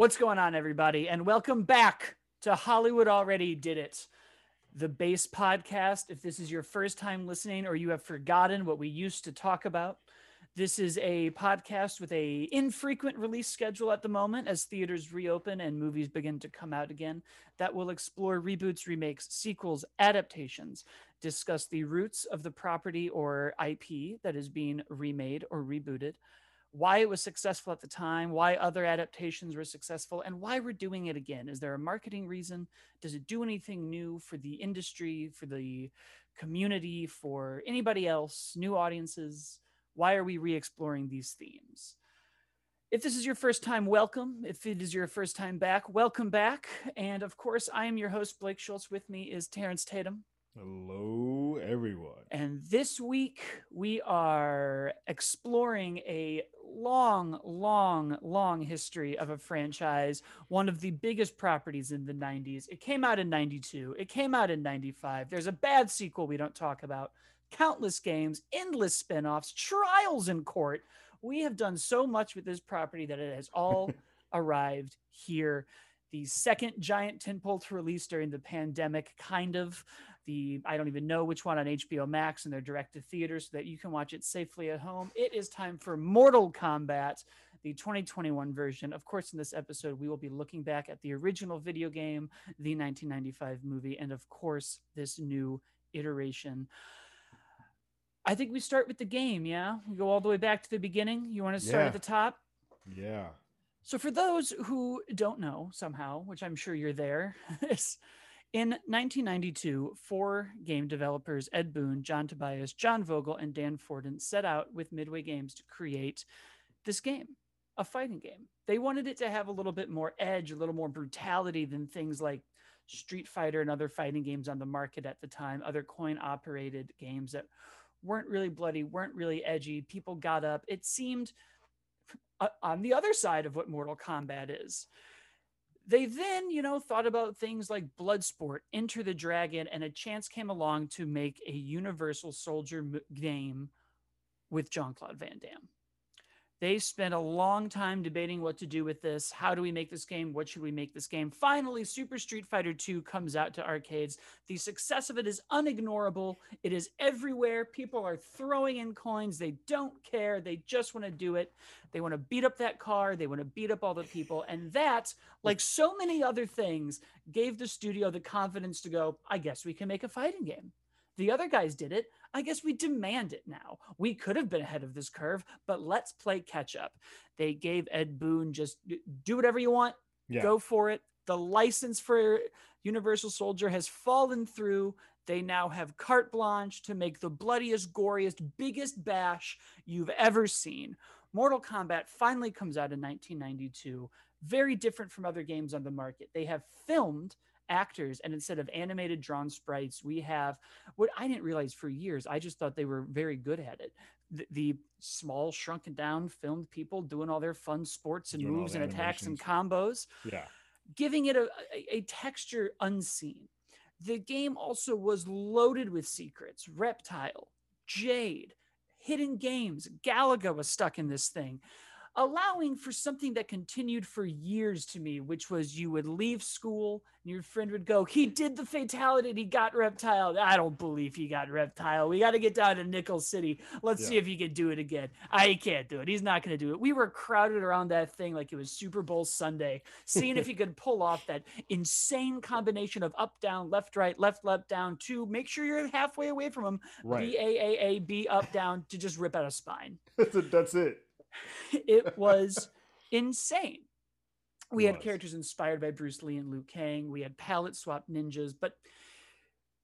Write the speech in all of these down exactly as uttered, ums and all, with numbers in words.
What's going on, everybody? And welcome back to Hollywood Already Did It, the base podcast. If this is your first time listening or you have forgotten what we used to talk about, this is a podcast with an infrequent release schedule at the moment as theaters reopen and movies begin to come out again that will explore reboots, remakes, sequels, adaptations, discuss the roots of the property or I P that is being remade or rebooted, why it was successful at the time, why other adaptations were successful, and why we're doing it again. Is there a marketing reason? Does it do anything new for the industry, for the community, for anybody else, new audiences? Why are we re-exploring these themes? If this is your first time, welcome. If it is your first time back, welcome back. And of course, I am your host, Blake Schultz. With me is Terrence Tatum. Hello, everyone. And this week, we are exploring a long, long, long history of a franchise, one of the biggest properties in the nineties. It came out in ninety-two. It came out in ninety-five. There's a bad sequel we don't talk about. Countless games, endless spin-offs, trials in court. We have done so much with this property that it has all arrived here. The second giant tentpole to release during the pandemic, kind of. The I don't even know which one on H B O Max, and their direct-to theaters so that you can watch it safely at home. It is time for Mortal Kombat, the twenty twenty-one version. Of course, in this episode, we will be looking back at the original video game, the nineteen ninety-five movie, and of course, this new iteration. I think we start with the game, yeah? We go all the way back to the beginning. You want to start yeah. at the top? Yeah. So for those who don't know somehow, which I'm sure you're there, in nineteen ninety-two, four game developers, Ed Boon, John Tobias, John Vogel, and Dan Forden, set out with Midway Games to create this game, a fighting game. They wanted it to have a little bit more edge, a little more brutality than things like Street Fighter and other fighting games on the market at the time, other coin-operated games that weren't really bloody, weren't really edgy. People got up. It seemed uh, on the other side of what Mortal Kombat is. They then, you know, thought about things like Bloodsport, Enter the Dragon, and a chance came along to make a Universal Soldier game with Jean-Claude Van Damme. They spent a long time debating what to do with this. How do we make this game? What should we make this game? Finally, Super Street Fighter two comes out to arcades. The success of it is unignorable. It is everywhere. People are throwing in coins. They don't care. They just want to do it. They want to beat up that car. They want to beat up all the people. And that, like so many other things, gave the studio the confidence to go, I guess we can make a fighting game. The other guys did it. I guess we demand it now. We could have been ahead of this curve, but let's play catch up. They gave Ed Boon just do whatever you want. Yeah. Go for it. The license for Universal Soldier has fallen through. They now have carte blanche to make the bloodiest, goriest, biggest bash you've ever seen. Mortal Kombat finally comes out in nineteen ninety-two. Very different from other games on the market. They have filmed actors, and instead of animated drawn sprites, we have what I didn't realize for years. I just thought they were very good at it. The, the small, shrunken down, filmed people doing all their fun sports and doing moves and attacks and combos, yeah, giving it a, a, a texture unseen. The game also was loaded with secrets. Reptile, Jade, hidden games. Galaga was stuck in this thing, allowing for something that continued for years to me, which was you would leave school and your friend would go, he did the fatality and he got Reptile. I don't believe he got Reptile. We got to get down to Nickel City. Let's yeah. see if he can do it again. I can't do it. He's not going to do it. We were crowded around that thing like it was Super Bowl Sunday, seeing if he could pull off that insane combination of up, down, left, right, left, left, down, two. Make sure you're halfway away from him. Right. B, A, A, A, B, up, down, to just rip out a spine. That's it. That's it. It was insane. We had characters inspired by Bruce Lee and Liu Kang. We had palette swap ninjas, but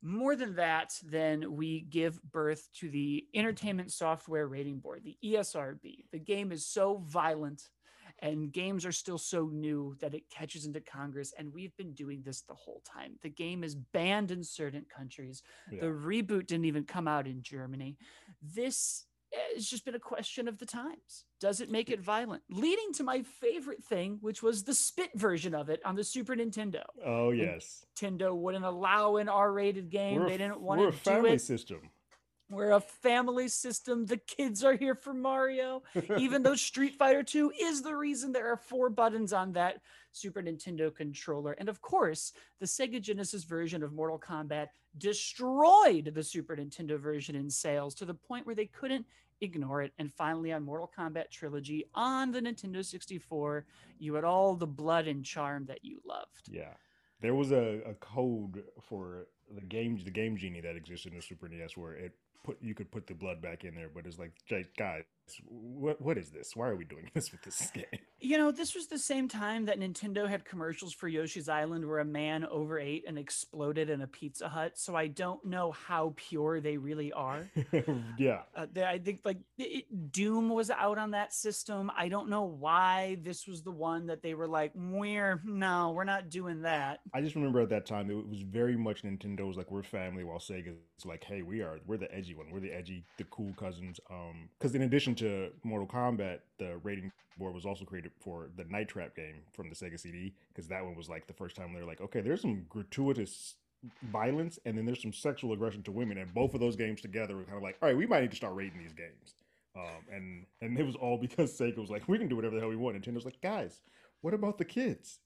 more than that, then we give birth to the Entertainment Software Rating Board, the E S R B. The game is so violent and games are still so new that it catches into Congress, and we've been doing this the whole time. The game is banned in certain countries. Yeah. The reboot didn't even come out in Germany. This It's just been a question of the times. Does it make it violent? Leading to my favorite thing, which was the spit version of it on the Super Nintendo. Oh, yes. Nintendo wouldn't allow an R-rated game. We're they didn't want to do it. We're a family system. We're a family system. The kids are here for Mario. Even though Street Fighter two is the reason there are four buttons on that Super Nintendo controller. And of course, the Sega Genesis version of Mortal Kombat destroyed the Super Nintendo version in sales to the point where they couldn't ignore it. And finally, on Mortal Kombat Trilogy on the Nintendo sixty-four, you had all the blood and charm that you loved. Yeah. There was a, a code for the game, the game genie that existed in the Super N E S, where it put you could put the blood back in there, but it's like, guys, what what is this? Why are we doing this with this game? You know, this was the same time that Nintendo had commercials for Yoshi's Island where a man overate and exploded in a Pizza Hut. So I don't know how pure they really are. Yeah, uh, they, I think like it, Doom was out on that system. I don't know why this was the one that they were like, we're no, we're not doing that. I just remember at that time it was very much Nintendo was like, we're family, while Sega's like, hey, we are, we're the edgy one, we're the edgy, the cool cousins. Um, because in addition to Mortal Kombat, the rating board was also created for the Night Trap game from the Sega C D, because that one was like the first time they were like, okay, there's some gratuitous violence and then there's some sexual aggression to women, and both of those games together were kind of like, all right, we might need to start rating these games. Um, and and it was all because Sega was like, we can do whatever the hell we want. Nintendo's like, guys, what about the kids?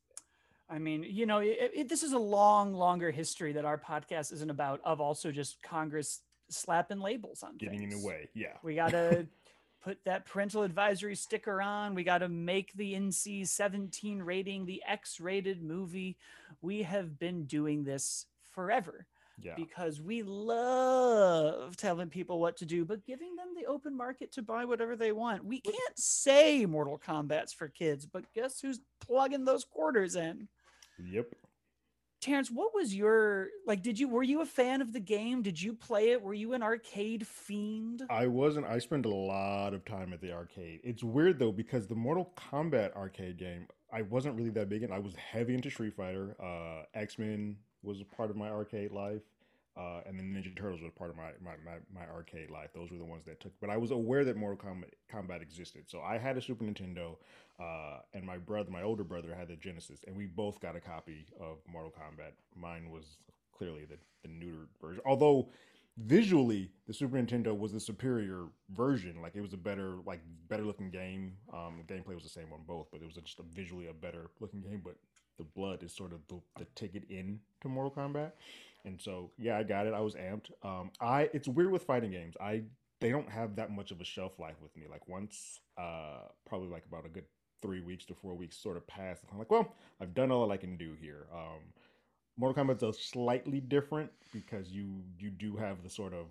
I mean, you know, it, it, this is a long, longer history that our podcast isn't about, of also just Congress slapping labels on getting things in the way. Yeah, we gotta put that parental advisory sticker on. We got to make the N C seventeen rating the X-rated movie. We have been doing this forever. Yeah. Because we love telling people what to do, but giving them the open market to buy whatever they want. We can't say Mortal Kombat's for kids, but guess who's plugging those quarters in? Yep. Terrence, what was your, like, did you, were you a fan of the game? Did you play it? Were you an arcade fiend? I wasn't. I spent a lot of time at the arcade. It's weird though, because the Mortal Kombat arcade game, I wasn't really that big in. I was heavy into Street Fighter. Uh, X-Men was a part of my arcade life. Uh, and then Ninja Turtles was part of my, my, my, my arcade life. Those were the ones that took, but I was aware that Mortal Kombat, Kombat existed. So I had a Super Nintendo, uh, and my brother, my older brother had the Genesis, and we both got a copy of Mortal Kombat. Mine was clearly the, the neutered version. Although visually the Super Nintendo was the superior version. Like it was a better, like better looking game. Um, gameplay was the same on both, but it was just a visually a better looking game. But the blood is sort of the, the ticket in to Mortal Kombat. And so, yeah, I got it. I was amped. Um, I it's weird with fighting games. I they don't have that much of a shelf life with me. Like once, uh, probably like about a good three weeks to four weeks sort of passed. I'm like, well, I've done all I can do here. Um, Mortal Kombat's a slightly different because you you do have the sort of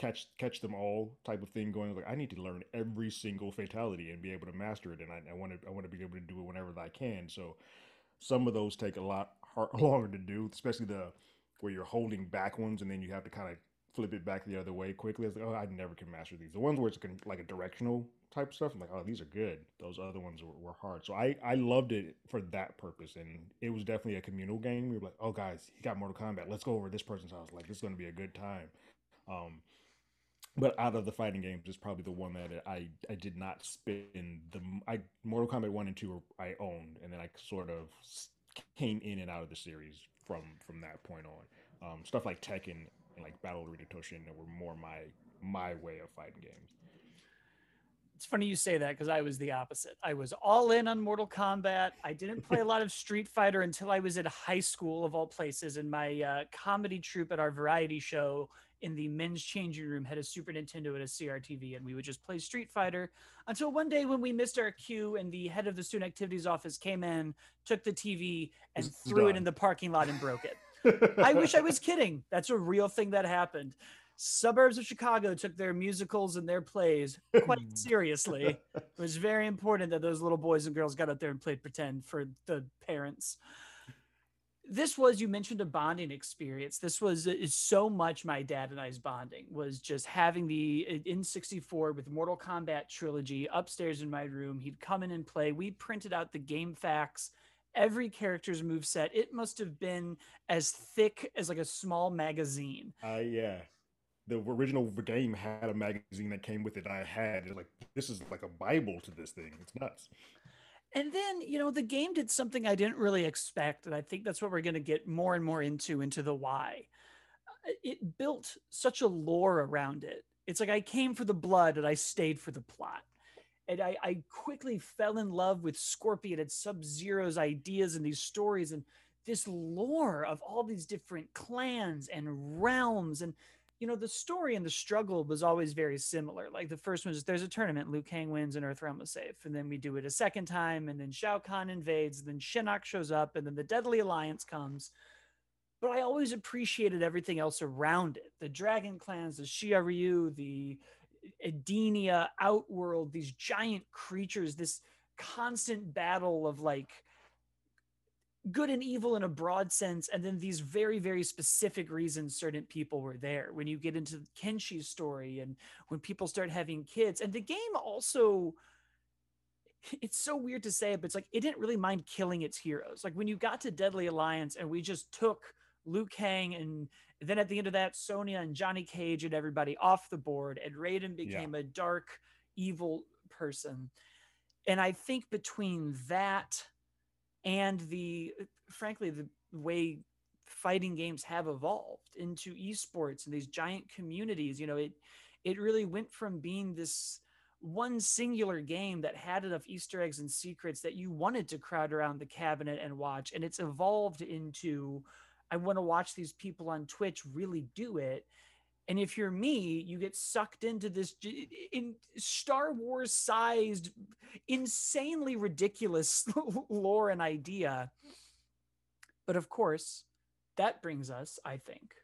catch catch them all type of thing going. Like I need to learn every single fatality and be able to master it, and I want to I want to be able to do it whenever I can. So some of those take a lot longer to do, especially the where you're holding back ones and then you have to kind of flip it back the other way quickly. It's like, oh, I never can master these. The ones where it's like a directional type stuff, I'm like, oh, these are good. Those other ones were, were hard. So I, I loved it for that purpose. And it was definitely a communal game. We were like, oh, guys, he got Mortal Kombat. Let's go over to this person's house. Like, this is going to be a good time. Um, but out of the fighting games, it's probably the one that I, I did not spend. The I Mortal Kombat one and two I owned, and then I sort of came in and out of the series from from that point on. Um, stuff like Tekken and like Battle Arena Toshin that were more my my way of fighting games. It's funny you say that because I was the opposite. I was all in on Mortal Kombat. I didn't play a lot of Street Fighter until I was in high school, of all places, and my uh, comedy troupe at our variety show in the men's changing room had a Super Nintendo and a C R T V, and we would just play Street Fighter until one day when we missed our cue and the head of the student activities office came in, took the T V and it's threw done. it in the parking lot and broke it. I wish I was kidding. That's a real thing that happened. Suburbs of Chicago took their musicals and their plays quite seriously. It was very important that those little boys and girls got out there and played pretend for the parents. This was, you mentioned a bonding experience. This was is so much my dad and I's bonding was just having the N sixty-four with Mortal Kombat Trilogy upstairs in my room. He'd come in and play. We printed out the game facts, every character's moveset. It must have been as thick as like a small magazine. Uh, yeah. The original game had a magazine that came with it. I had it like, this is like a Bible to this thing. It's nuts. And then, you know, the game did something I didn't really expect. And I think that's what we're going to get more and more into, into the why. It built such a lore around it. It's like I came for the blood and I stayed for the plot. And I, I quickly fell in love with Scorpion and Sub-Zero's ideas and these stories and this lore of all these different clans and realms. And, you know, the story and the struggle was always very similar. Like the first one is there's a tournament, Liu Kang wins and Earthrealm is safe. And then we do it a second time and then Shao Kahn invades, and then Shinnok shows up and then the Deadly Alliance comes. But I always appreciated everything else around it. The Dragon Clans, the Shia Ryu, the Edenia, Outworld, these giant creatures, this constant battle of like good and evil in a broad sense, and then these very, very specific reasons certain people were there. When you get into Kenshi's story and when people start having kids, and the game also, it's so weird to say, but it's like it didn't really mind killing its heroes. Like when you got to Deadly Alliance and we just took Liu Kang and then at the end of that, Sonya and Johnny Cage and everybody off the board, and Raiden became yeah. a dark, evil person. And I think between that and the, frankly, the way fighting games have evolved into esports and these giant communities, you know, it it really went from being this one singular game that had enough Easter eggs and secrets that you wanted to crowd around the cabinet and watch, and it's evolved into, I want to watch these people on Twitch really do it. And if you're me, you get sucked into this in Star Wars sized, insanely ridiculous lore and idea. But of course, that brings us, I think,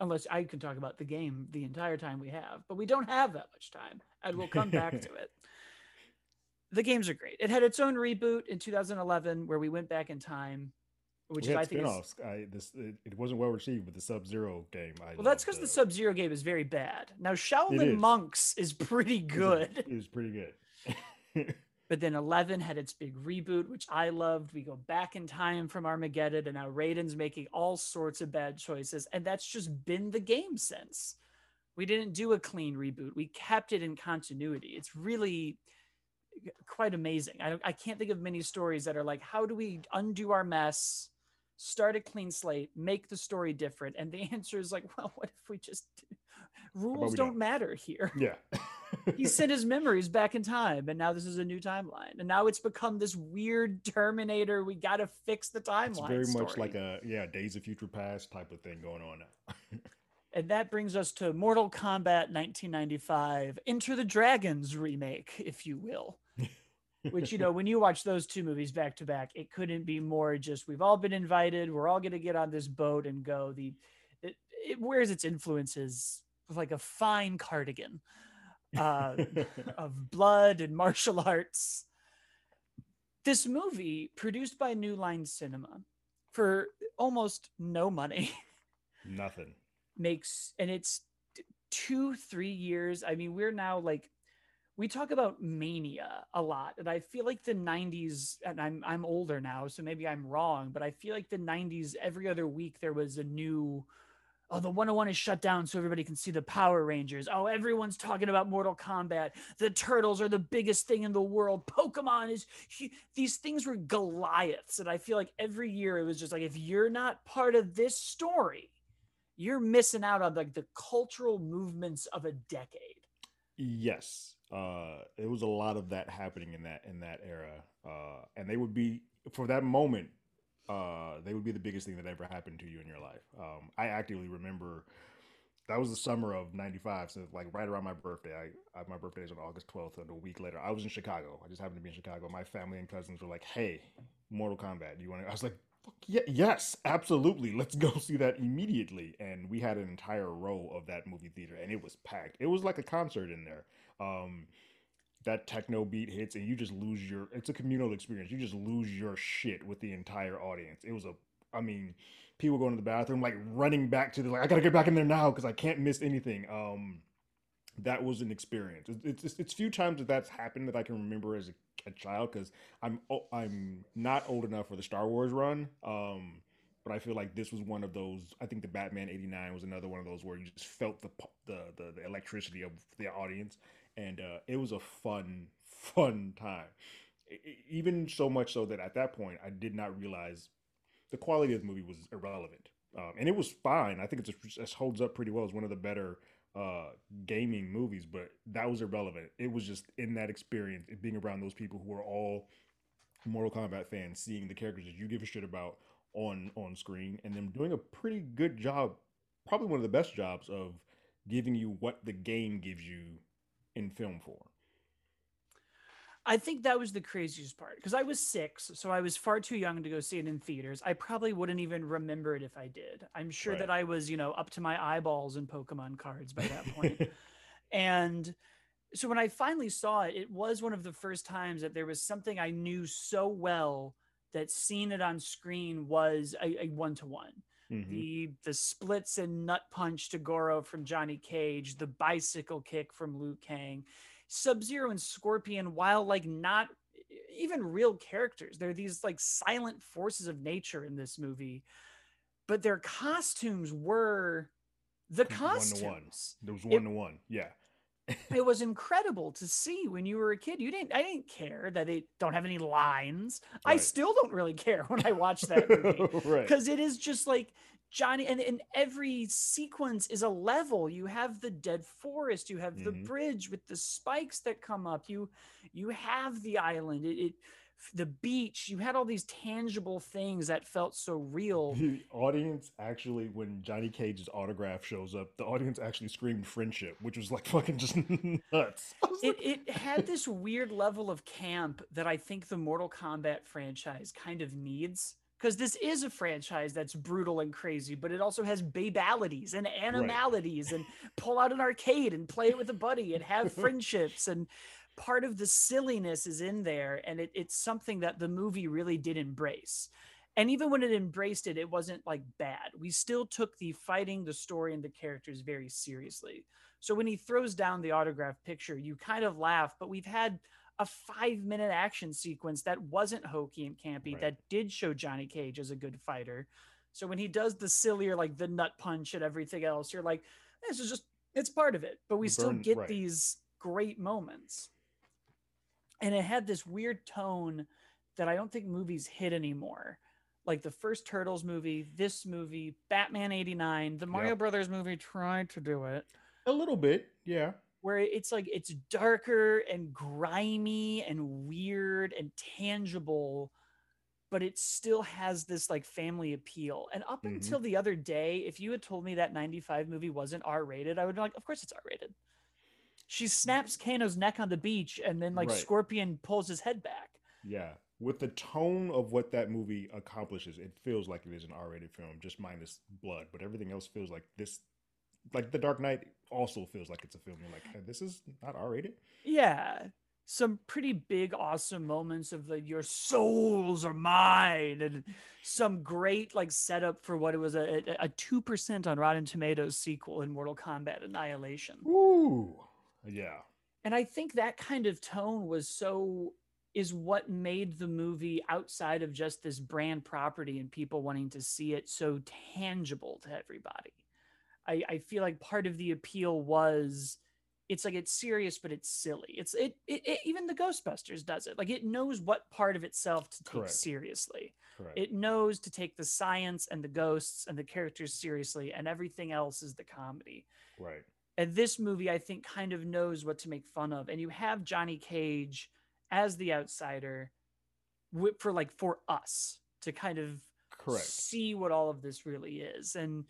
unless I can talk about the game the entire time we have, but we don't have that much time and we'll come back to it. The games are great. It had its own reboot in two thousand eleven where we went back in time. Which we is, I think is, I, this, it, it wasn't well received with the Sub-Zero game. I well, that's because the Sub-Zero game is very bad. Now, Shaolin Monks is pretty good. It was pretty good. But then eleven had its big reboot, which I loved. We go back in time from Armageddon, and now Raiden's making all sorts of bad choices. And that's just been the game since. We didn't do a clean reboot. We kept it in continuity. It's really quite amazing. I, I can't think of many stories that are like, how do we undo our mess, start a clean slate, make the story different? And the answer is like, well, what if we just rules we don't, don't matter here? Yeah. He sent his memories back in time, and now this is a new timeline, and now it's become this weird Terminator. We got to fix the timeline. It's very story. Much like a yeah, Days of Future Past type of thing going on now. And that brings us to Mortal Kombat nineteen ninety-five, Enter the Dragons remake, if you will. Which, you know, when you watch those two movies back to back, it couldn't be more just, we've all been invited, we're all going to get on this boat and go. The it, it wears its influences like a fine cardigan uh, of blood and martial arts. This movie, produced by New Line Cinema for almost no money. Nothing. Makes, and it's two, three years. I mean, we're now like, we talk about mania a lot, and I feel like the nineties, and I'm I'm older now, so maybe I'm wrong, but I feel like the nineties, every other week there was a new, oh, the one oh one is shut down so everybody can see the Power Rangers. Oh, everyone's talking about Mortal Kombat. The Turtles are the biggest thing in the world. Pokemon is, these things were Goliaths, and I feel like every year it was just like, if you're not part of this story, you're missing out on like the cultural movements of a decade. Yes. Uh, it was a lot of that happening in that in that era, uh, and they would be for that moment. Uh, they would be the biggest thing that ever happened to you in your life. Um, I actively remember that was the summer of ninety-five, so like right around my birthday. I, I my birthday is on August twelfth, and a week later, I was in Chicago. I just happened to be in Chicago. My family and cousins were like, "Hey, Mortal Kombat, do you want to?" I was like, "Fuck yeah, yes, absolutely, let's go see that immediately." And we had an entire row of that movie theater, and it was packed. It was like a concert in there. Um, that techno beat hits and you just lose your, it's a communal experience. You just lose your shit with the entire audience. It was a, I mean, people going to the bathroom, like running back to the, like, I gotta get back in there now, 'cause I can't miss anything. Um, that was an experience. It's, it's, it's few times that that's happened that I can remember as a, a child. 'Cause I'm, I'm not old enough for the Star Wars run. Um, But I feel like this was one of those. I think the Batman eighty-nine was another one of those where you just felt the the the, the electricity of the audience, and uh, it was a fun fun time. It, it, even so much so that at that point I did not realize the quality of the movie was irrelevant, um, and it was fine. I think it's a, it holds up pretty well. It's one of the better uh, gaming movies, but that was irrelevant. It was just in that experience, it being around those people who are all Mortal Kombat fans, seeing the characters that you give a shit about on on screen, and them doing a pretty good job, probably one of the best jobs of giving you what the game gives you in film form. I think that was the craziest part, because I was six, so I was far too young to go see it in theaters. I probably wouldn't even remember it if I did. I'm sure right. that I was, you know, up to my eyeballs in Pokemon cards by that point. And so when I finally saw it, it was one of the first times that there was something I knew so well that seeing it on screen was a, a one-to-one. Mm-hmm. The the splits and nut punch to Goro from Johnny Cage, the bicycle kick from Liu Kang, Sub-Zero and Scorpion, while like not even real characters, they're these like silent forces of nature in this movie, but their costumes were the costumes. One to one. There was one it, to one. Yeah. It was incredible to see when you were a kid. You didn't, I didn't care that they don't have any lines. Right. I still don't really care when I watch that movie, because right. it is just like Johnny, and, and every sequence is a level. You have the dead forest, you have mm-hmm. the bridge with the spikes that come up. You, you have the island, it, it, the beach. You had all these tangible things that felt so real. The audience actually, when Johnny Cage's autograph shows up, the audience actually screamed friendship, which was like fucking just nuts. It, like... it had this weird level of camp that I think the Mortal Kombat franchise kind of needs, because this is a franchise that's brutal and crazy, but it also has babalities and animalities right. and pull out an arcade and play it with a buddy and have friendships, and part of the silliness is in there, and it, it's something that the movie really did embrace. And even when it embraced it, it wasn't like bad. We still took the fighting, the story, and the characters very seriously. So when he throws down the autograph picture, you kind of laugh, but we've had a five-minute action sequence that wasn't hokey and campy, right. that did show Johnny Cage as a good fighter. So when he does the sillier, like the nut punch and everything else, you're like, this is just, it's part of it. But we Burn, still get right. these great moments. And it had this weird tone that I don't think movies hit anymore. Like the first Turtles movie, this movie, Batman eighty-nine, the Mario yep. Brothers movie tried to do it. A little bit, yeah. Where it's like, it's darker and grimy and weird and tangible, but it still has this like family appeal. And up mm-hmm. until the other day, if you had told me that ninety-five movie wasn't R-rated, I would be like, of course it's R-rated. She snaps Kano's neck on the beach, and then like right. Scorpion pulls his head back. Yeah. With the tone of what that movie accomplishes, it feels like it is an R-rated film, just minus blood, but everything else feels like this, like The Dark Knight also feels like it's a film. You're like, hey, this is not R-rated. Yeah. Some pretty big, awesome moments of like, your souls are mine, and some great like setup for what it was a, a two percent on Rotten Tomatoes sequel in Mortal Kombat Annihilation. Ooh. Yeah. And I think that kind of tone was so is what made the movie, outside of just this brand property and people wanting to see it, so tangible to everybody. I, I feel like part of the appeal was it's like it's serious, but it's silly. It's it, it, it even the Ghostbusters does it. Like it knows what part of itself to take Correct. seriously. Correct. It knows to take the science and the ghosts and the characters seriously, and everything else is the comedy. Right. And this movie, I think, kind of knows what to make fun of. And you have Johnny Cage as the outsider for like for us to kind of Correct. see what all of this really is. And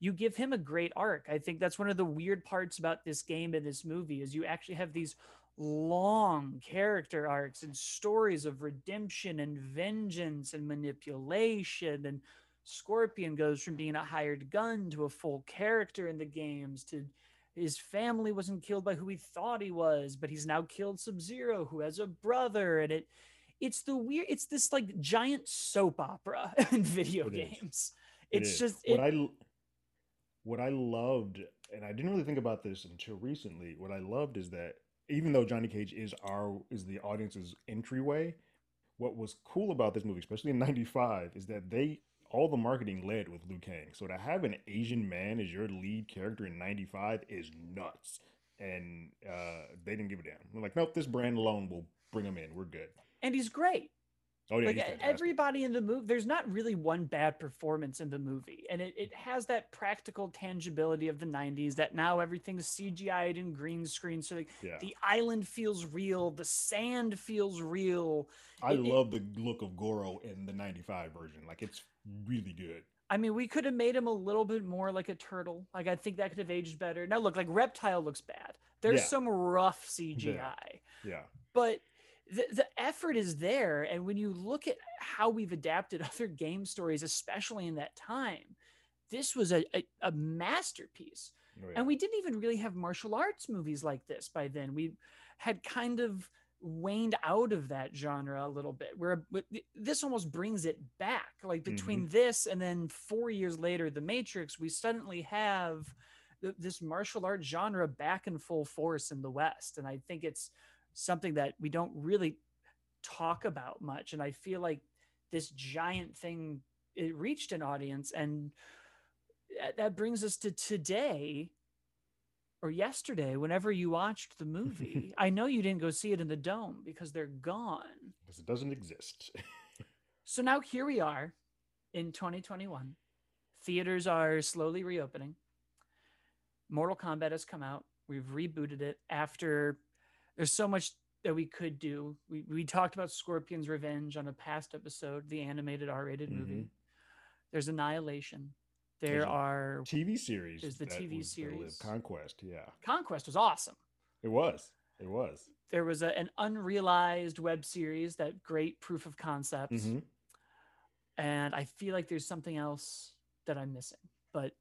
you give him a great arc. I think that's one of the weird parts about this game and this movie is you actually have these long character arcs and stories of redemption and vengeance and manipulation. And Scorpion goes from being a hired gun to a full character in the games to... his family wasn't killed by who he thought he was, but he's now killed Sub-Zero, who has a brother. And it, it's the weird, it's this like giant soap opera in video it games. It it's is. just it, what I what I loved, and I didn't really think about this until recently. What I loved is that even though Johnny Cage is our is the audience's entryway, what was cool about this movie, especially in ninety-five, is that they. all the marketing led with Liu Kang. So to have an Asian man as your lead character in ninety-five is nuts. And uh, they didn't give a damn. We're like, nope, this brand alone will bring him in. We're good. And he's great. Oh yeah, like everybody in the movie, there's not really one bad performance in the movie, and it, it has that practical tangibility of the nineties that now everything's C G I'd and green screen. So like, yeah. the island feels real, the sand feels real. I it, love it, the look of Goro in the ninety-five version. Like, it's really good. I mean, we could have made him a little bit more like a turtle. Like, I think that could have aged better. Now look, like Reptile looks bad. There's yeah. some rough C G I. Yeah, yeah. But The, the effort is there, and when you look at how we've adapted other game stories, especially in that time, this was a, a, a masterpiece. Oh, yeah. And we didn't even really have martial arts movies like this by then. We had kind of waned out of that genre a little bit, where this almost brings it back. Like, between mm-hmm. this and then four years later, The Matrix, we suddenly have th- this martial arts genre back in full force in the West. And I think it's something that we don't really talk about much, and I feel like this giant thing, it reached an audience, and that brings us to today, or yesterday, whenever you watched the movie. I know you didn't go see it in the dome because they're gone, because it doesn't exist. So now here we are in twenty twenty-one, theaters are slowly reopening, Mortal Kombat has come out, we've rebooted it after. There's so much that we could do. We we talked about Scorpion's Revenge on a past episode, the animated R-rated mm-hmm. movie. There's Annihilation. There there's are T V series. There's the T V series Conquest. Yeah, Conquest was awesome. It was. It was. There was a, an unrealized web series, that great proof of concept. Mm-hmm. And I feel like there's something else that I'm missing, but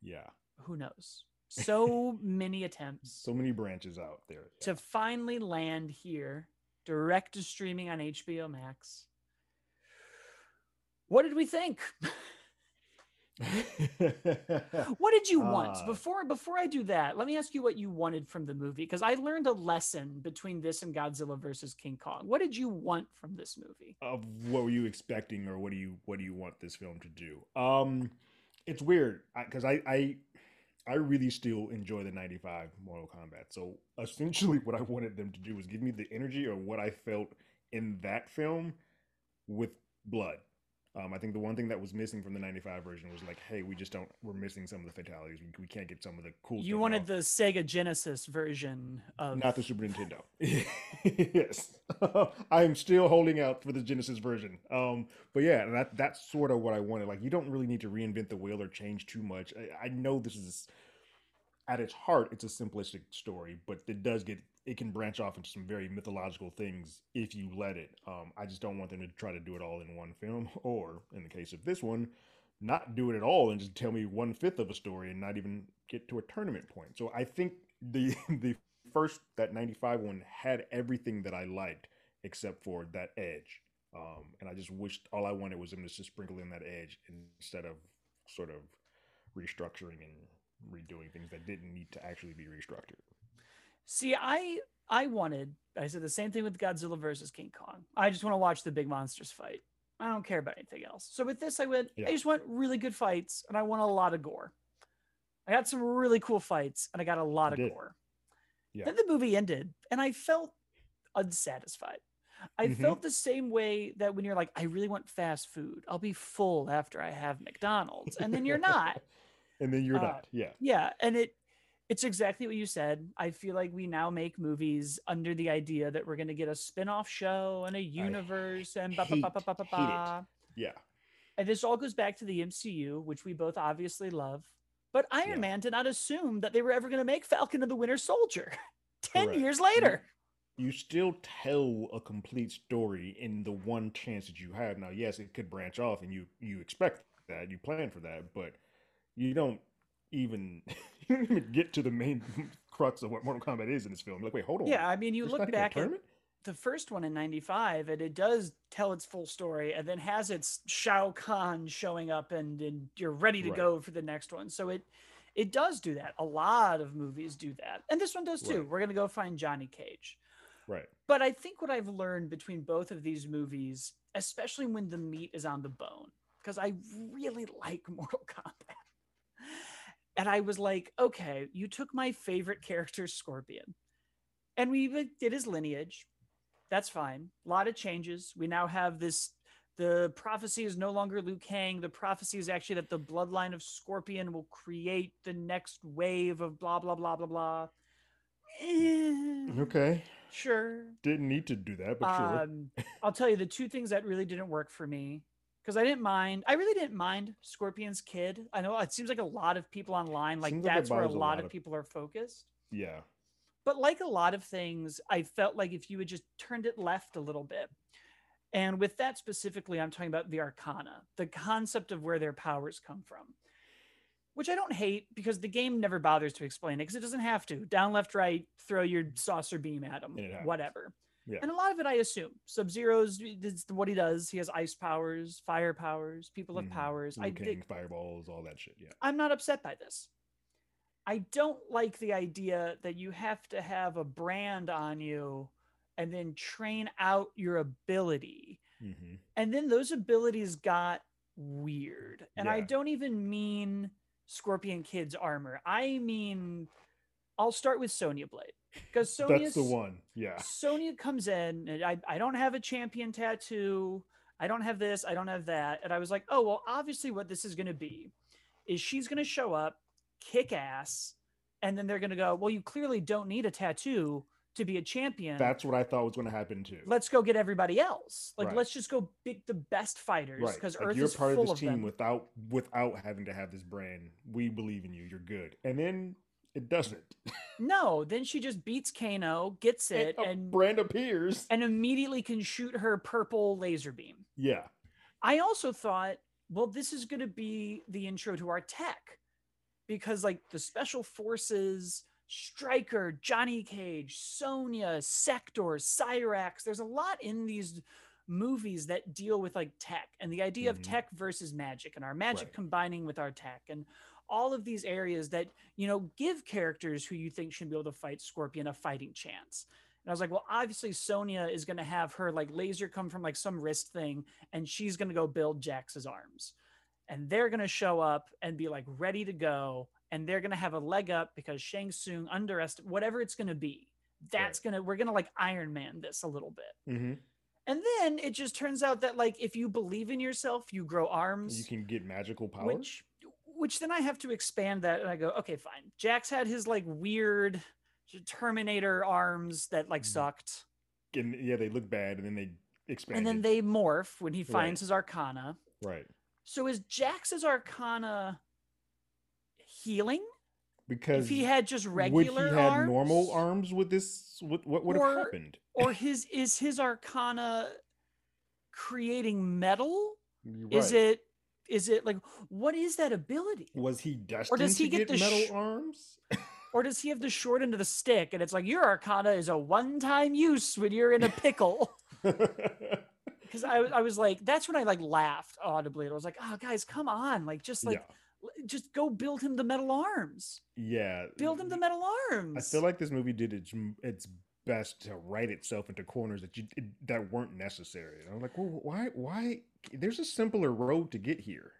yeah, who knows? So many attempts, so many branches out there yeah. to finally land here, direct to streaming on H B O Max. What did we think? What did you want? Uh, before before I do that, let me ask you what you wanted from the movie, because I learned a lesson between this and Godzilla versus King Kong. What did you want from this movie? Uh, what were you expecting, or what do you what do you want this film to do? Um, it's weird because I. I, I I really still enjoy the ninety-five Mortal Kombat. So essentially what I wanted them to do was give me the energy or what I felt in that film with blood. Um, I think the one thing that was missing from the ninety-five version was like, hey, we just don't, we're missing some of the fatalities. We, we can't get some of the cool stuff. You wanted out. The Sega Genesis version of... Not the Super Nintendo. Yes. I am still holding out for the Genesis version. Um, but yeah, that that's sort of what I wanted. Like, you don't really need to reinvent the wheel or change too much. I, I know this is, at its heart, it's a simplistic story, but it does get, it can branch off into some very mythological things if you let it. Um, I just don't want them to try to do it all in one film, or in the case of this one, not do it at all and just tell me one fifth of a story and not even get to a tournament point. So I think the the first, that ninety-five one had everything that I liked except for that edge. Um, and I just wished, all I wanted was them to just sprinkle in that edge instead of sort of restructuring and redoing things that didn't need to actually be restructured. See, I I wanted, I said the same thing with Godzilla versus King Kong. I just want to watch the big monsters fight. I don't care about anything else. So with this, I went, yeah. I just want really good fights, and I want a lot of gore. I got some really cool fights, and I got a lot you of did. gore. Yeah. Then the movie ended, and I felt unsatisfied. I mm-hmm. felt the same way that when you're like, I really want fast food. I'll be full after I have McDonald's. And then you're not. And then you're uh, not, yeah. Yeah, and it, it's exactly what you said. I feel like we now make movies under the idea that we're going to get a spin-off show and a universe and ba ba ba ba ba ba. Yeah. And this all goes back to the M C U, which we both obviously love. But Iron yeah. Man did not assume that they were ever going to make Falcon and the Winter Soldier ten Correct. years later. You, you still tell a complete story in the one chance that you have. Now, yes, it could branch off, and you you expect that, you plan for that, but you don't even you don't even get to the main crux of what Mortal Kombat is in this film. You're like, wait, hold on. Yeah, I mean, you There's look back at the first one in ninety-five, and it does tell its full story, and then has its Shao Kahn showing up, and and you're ready to right. go for the next one. So it it does do that. A lot of movies do that, and this one does too. Right. We're gonna go find Johnny Cage. Right. But I think what I've learned between both of these movies, especially when the meat is on the bone, because I really like Mortal Kombat. And I was like, okay, you took my favorite character, Scorpion, and we did his lineage. That's fine. A lot of changes. We now have this, the prophecy is no longer Liu Kang. The prophecy is actually that the bloodline of Scorpion will create the next wave of blah, blah, blah, blah, blah. Okay. Sure. Didn't need to do that, but sure. Um, I'll tell you the two things that really didn't work for me, because I didn't mind. I really didn't mind Scorpion's kid. I know it seems like a lot of people online, like seems that's like where a lot, a lot of, of people are focused. Yeah. But like a lot of things, I felt like if you had just turned it left a little bit. And with that specifically, I'm talking about the Arcana, the concept of where their powers come from, which I don't hate because the game never bothers to explain it because it doesn't have to. Down, left, right, throw your saucer beam at them, whatever. Yeah. And a lot of it, I assume. Sub-Zero's is what he does. He has ice powers, fire powers, people have mm-hmm. powers. Liu Kang, I think fireballs, all that shit. Yeah. I'm not upset by this. I don't like the idea that you have to have a brand on you and then train out your ability. Mm-hmm. And then those abilities got weird. And yeah. I don't even mean Scorpion Kid's armor. I mean, I'll start with Sonya Blade. Because Sonya's the one. Yeah. Sonya comes in and I, I don't have a champion tattoo. I don't have this. I don't have that. And I was like, oh, well, obviously what this is going to be is she's going to show up, kick ass, and then they're going to go, well, you clearly don't need a tattoo to be a champion. That's what I thought was going to happen too. Let's go get everybody else. Like, right. let's just go pick the best fighters because right. like Earth you're is part full of this of team them. without without having to have this brand. We believe in you. You're good. And then it doesn't. No, then she just beats Kano, gets it, and, and brand appears and immediately can shoot her purple laser beam. Yeah. I also thought, well, this is going to be the intro to our tech because, like, the special forces. Striker, Johnny Cage, Sonya, Sektor, Cyrax. There's a lot in these movies that deal with like tech and the idea mm-hmm. of tech versus magic and our magic right. combining with our tech and all of these areas that, you know, give characters who you think should be able to fight Scorpion a fighting chance. And I was like, well, obviously Sonya is going to have her like laser come from like some wrist thing and she's going to go build Jax's arms and they're going to show up and be like ready to go. And they're going to have a leg up because Shang Tsung underestimated whatever it's going to be. That's right. going to, we're going to like Iron Man this a little bit. Mm-hmm. And then it just turns out that like, if you believe in yourself, you grow arms. You can get magical power. Which, which then I have to expand that. And I go, okay, fine. Jax had his like weird Terminator arms that like sucked. And yeah, they look bad. And then they expand. And then they morph when he finds right. his Arcana. Right. So is Jax's Arcana healing? Because if he had just regular would he arms, had normal arms with this, what, what would have happened? Or his is his Arcana creating metal? Right. Is it is it like what is that ability? Was he destined or does he to get, get the metal sh- arms? Or does he have the short end of the stick and it's like your Arcana is a one-time use when you're in a pickle? Because I I was like, that's when I like laughed audibly. I was like, oh guys, come on, like just like. Yeah. Just go build him the metal arms. Yeah. Build him the metal arms. I feel like this movie did its, its best to write itself into corners that you that weren't necessary. And I'm like, well, why? Why? There's a simpler road to get here.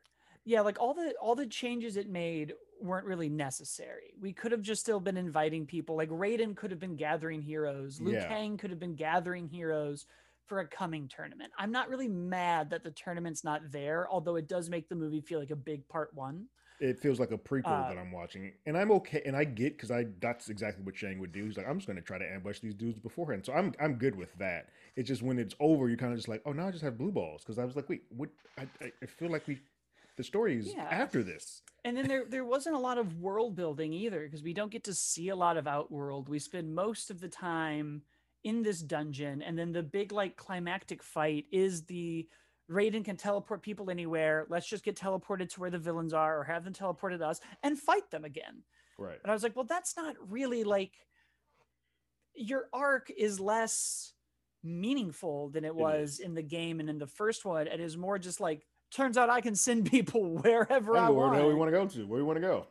Yeah, like all the all the changes it made weren't really necessary. We could have just still been inviting people. Like Raiden could have been gathering heroes. Liu yeah. Kang could have been gathering heroes for a coming tournament. I'm not really mad that the tournament's not there, although it does make the movie feel like a big part one. It feels like a prequel uh, that I'm watching, and I'm okay, and I get because I that's exactly what Shang would do. He's like, I'm just going to try to ambush these dudes beforehand, so I'm I'm good with that. It's just when it's over, you're kind of just like, oh, now I just have blue balls because I was like, wait, what? I, I feel like we the story is yeah. after this. And then there there wasn't a lot of world building either because we don't get to see a lot of Outworld. We spend most of the time in this dungeon, and then the big like climactic fight is the Raiden can teleport people anywhere. Let's just get teleported to where the villains are or have them teleported to us and fight them again. Right. And I was like, well, that's not really like your arc is less meaningful than it was it in the game and in the first one. It is more just like, turns out I can send people wherever I, I want. Where the hell we want to go to, where we want to go.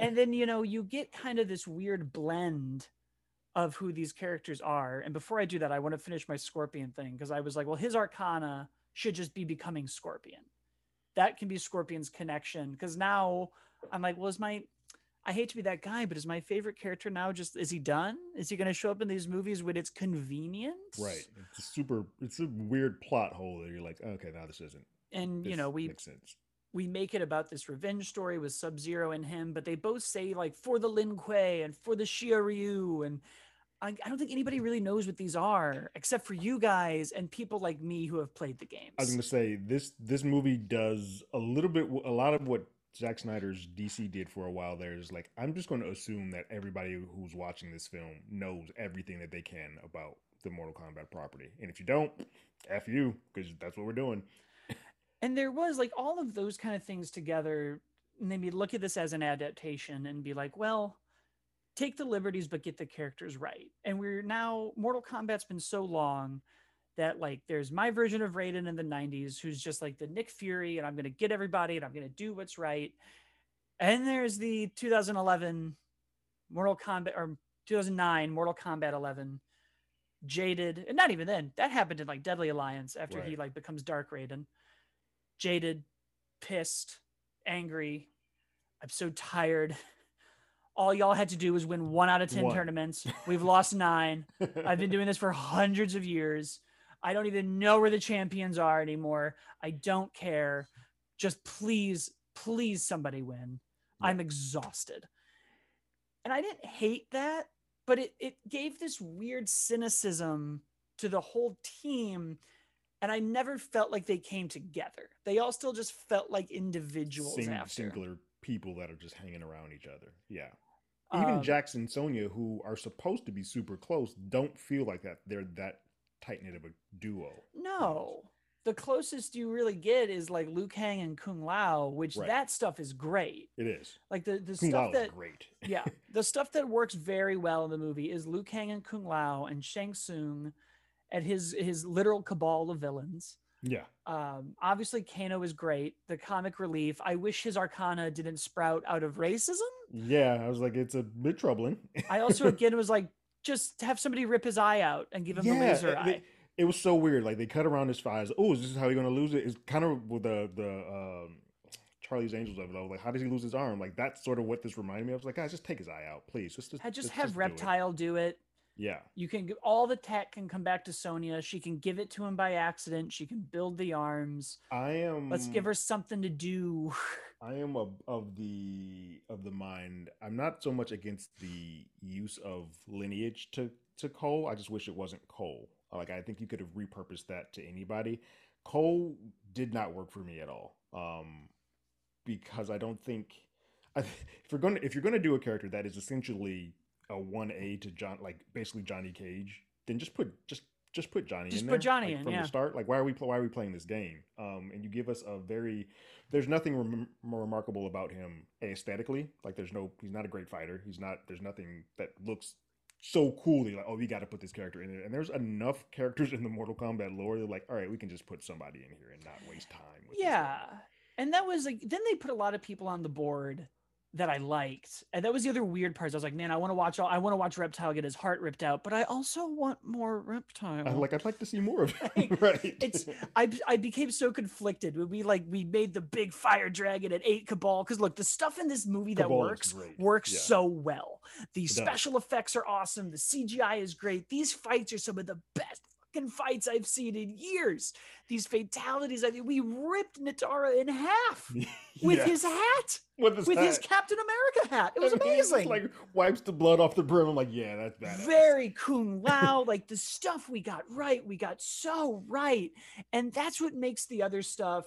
And then, you know, you get kind of this weird blend of who these characters are. And before I do that, I want to finish my Scorpion thing because I was like, well, his Arcana should just be becoming Scorpion. That can be Scorpion's connection. Because now I'm like, well, is my I hate to be that guy, but is my favorite character now just, is he done? Is he going to show up in these movies when it's convenient? Right. It's a super, it's a weird plot hole that you're like, okay, now this isn't. And, this you know, we makes sense. We make it about this revenge story with Sub-Zero and him, but they both say, like, for the Lin Kuei and for the Shia Ryu. And I, I don't think anybody really knows what these are, except for you guys and people like me who have played the games. I was going to say, this this movie does a little bit, a lot of what Zack Snyder's D C did for a while there. Is like, I'm just going to assume that everybody who's watching this film knows everything that they can about the Mortal Kombat property. And if you don't, F you, because that's what we're doing. And there was like all of those kind of things together, and then you look at this as an adaptation and be like, well, take the liberties, but get the characters right. And we're now, Mortal Kombat's been so long that like, there's my version of Raiden in the nineties, who's just like the Nick Fury, and I'm going to get everybody and I'm going to do what's right. And there's the two thousand eleven Mortal Kombat, or two thousand nine Mortal Kombat eleven, jaded. And not even then, that happened in like Deadly Alliance after right. he like becomes Dark Raiden. Jaded, pissed, angry. I'm so tired. All y'all had to do was win one out of ten one. tournaments. We've lost nine. I've been doing this for hundreds of years. I don't even know where the champions are anymore. I don't care. Just please, please somebody win. Yeah. I'm exhausted. And I didn't hate that, but it, it gave this weird cynicism to the whole team. And I never felt like they came together. They all still just felt like individuals. Sing, after. Singular people that are just hanging around each other. Yeah. Even um, Jax and Sonya, who are supposed to be super close, don't feel like that. They're that tight-knit of a duo. No. The closest you really get is like Liu Kang and Kung Lao, which right. that stuff is great. It is. Like the, the Kung stuff Lao that is great. Yeah. The stuff that works very well in the movie is Liu Kang and Kung Lao and Shang Tsung. At his his literal cabal of villains. Yeah. Um, obviously, Kano is great. The comic relief. I wish his arcana didn't sprout out of racism. Yeah, I was like, it's a bit troubling. I also, again, was like, just have somebody rip his eye out and give him yeah, the laser it, eye. It, it was so weird. Like, they cut around his eyes. Oh, is this how you're going to lose it? It's kind of with the, the um, Charlie's Angels of it. I was like, how does he lose his arm? Like, that's sort of what this reminded me of. I was like, guys, just take his eye out, please. Just, just, I just, just have just Reptile do it. Do it. Yeah, you can all the tech can come back to Sonya. She can give it to him by accident. She can build the arms. I am. Let's give her something to do. I am of, of the of the mind. I'm not so much against the use of lineage to to Cole. I just wish it wasn't Cole. Like, I think you could have repurposed that to anybody. Cole did not work for me at all, um, because I don't think I, if you're going to, if you're going to do a character that is essentially a one A to John, like basically Johnny Cage, then just put just just put Johnny just in there. Just put Johnny like in from yeah. the start. Like, why are we why are we playing this game? Um, and you give us a very there's nothing rem- remarkable about him aesthetically. Like, there's no he's not a great fighter. He's not there's nothing that looks so cool. You're like, oh, we got to put this character in there. And there's enough characters in the Mortal Kombat lore. They're like, all right, we can just put somebody in here and not waste time. With yeah, this and that was like then they put a lot of people on the board that I liked. And that was the other weird part. I was like, man, I want to watch all, I want to watch Reptile get his heart ripped out, but I also want more Reptile. I'm like, I'd like to see more of it. Like, right. It's, I I became so conflicted when we like, we made the big fire dragon at eight Cabal. Cause look, the stuff in this movie Cabal that works, works yeah. so well. The it special does. Effects are awesome. The C G I is great. These fights are some of the best fucking fights I've seen in years. These fatalities, I mean, we ripped Natara in half with yes. his hat. With, his, with hat. his Captain America hat. It was and amazing. He just, like, wipes the blood off the brim. I'm like, yeah, that's badass. Very Kung Lao. Like, the stuff we got right, we got so right. And that's what makes the other stuff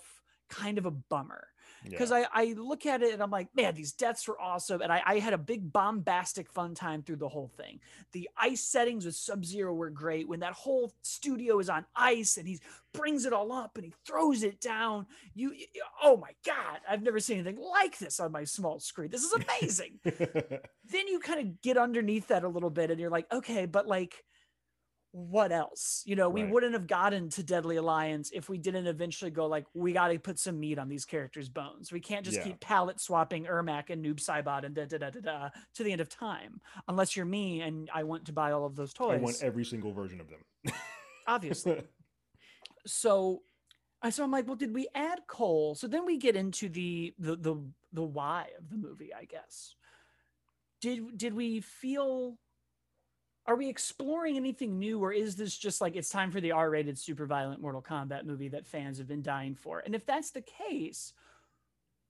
kind of a bummer. Because yeah. I, I look at it and I'm like, man, these deaths were awesome. And I, I had a big bombastic fun time through the whole thing. The ice settings with Sub-Zero were great. When that whole studio is on ice and he brings it all up and he throws it down. You, you oh my God, I've never seen anything like this on my small screen. This is amazing. Then you kind of get underneath that a little bit and you're like, okay, but like, what else? You know, we right. wouldn't have gotten to Deadly Alliance if we didn't eventually go like, we got to put some meat on these characters' bones. We can't just yeah. keep palette swapping Ermac and Noob Saibot and da da da da da to the end of time. Unless you're me and I want to buy all of those toys. I want every single version of them. Obviously. So, so I'm like, well, did we add Cole? So then we get into the the the the why of the movie, I guess. did did we feel, are we exploring anything new, or is this just like, it's time for the R-rated super violent Mortal Kombat movie that fans have been dying for? And if that's the case,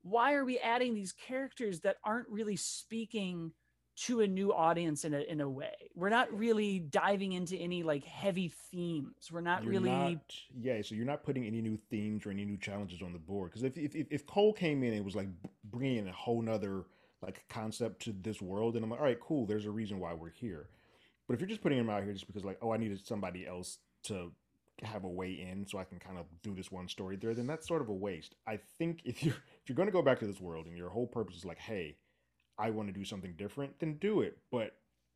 why are we adding these characters that aren't really speaking to a new audience in a, in a way? We're not really diving into any like heavy themes. We're not you're really. Not, yeah. So you're not putting any new themes or any new challenges on the board. Cause if, if, if Cole came in and was like bringing in a whole nother like concept to this world, and I'm like, all right, cool. There's a reason why we're here. But if you're just putting him out here just because like, oh, I needed somebody else to have a way in so I can kind of do this one story there, then that's sort of a waste. I think if you're, if you're going to go back to this world and your whole purpose is like, hey, I want to do something different, then do it. But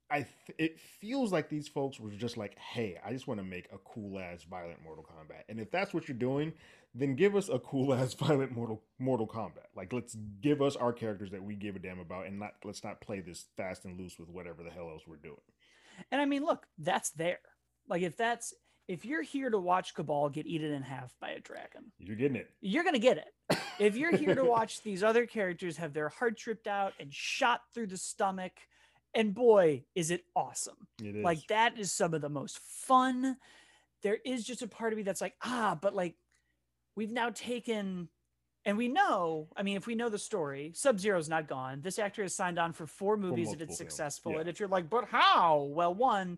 I th- it feels like these folks were just like, hey, I just want to make a cool-ass violent Mortal Kombat. And if that's what you're doing, then give us a cool-ass violent Mortal Mortal Kombat. Like, let's give us our characters that we give a damn about, and not let's not play this fast and loose with whatever the hell else we're doing. And I mean, look, that's there. Like, if that's if you're here to watch Cabal get eaten in half by a dragon, you're getting it. You're gonna get it. If you're here to watch these other characters have their heart tripped out and shot through the stomach, and boy, is it awesome. It is. Like, that is some of the most fun. There is just a part of me that's like, ah, but like, we've now taken, and we know, I mean, if we know the story, Sub-Zero's not gone. This actor has signed on for four movies and it's successful. Yeah. And if you're like, but how? Well, one,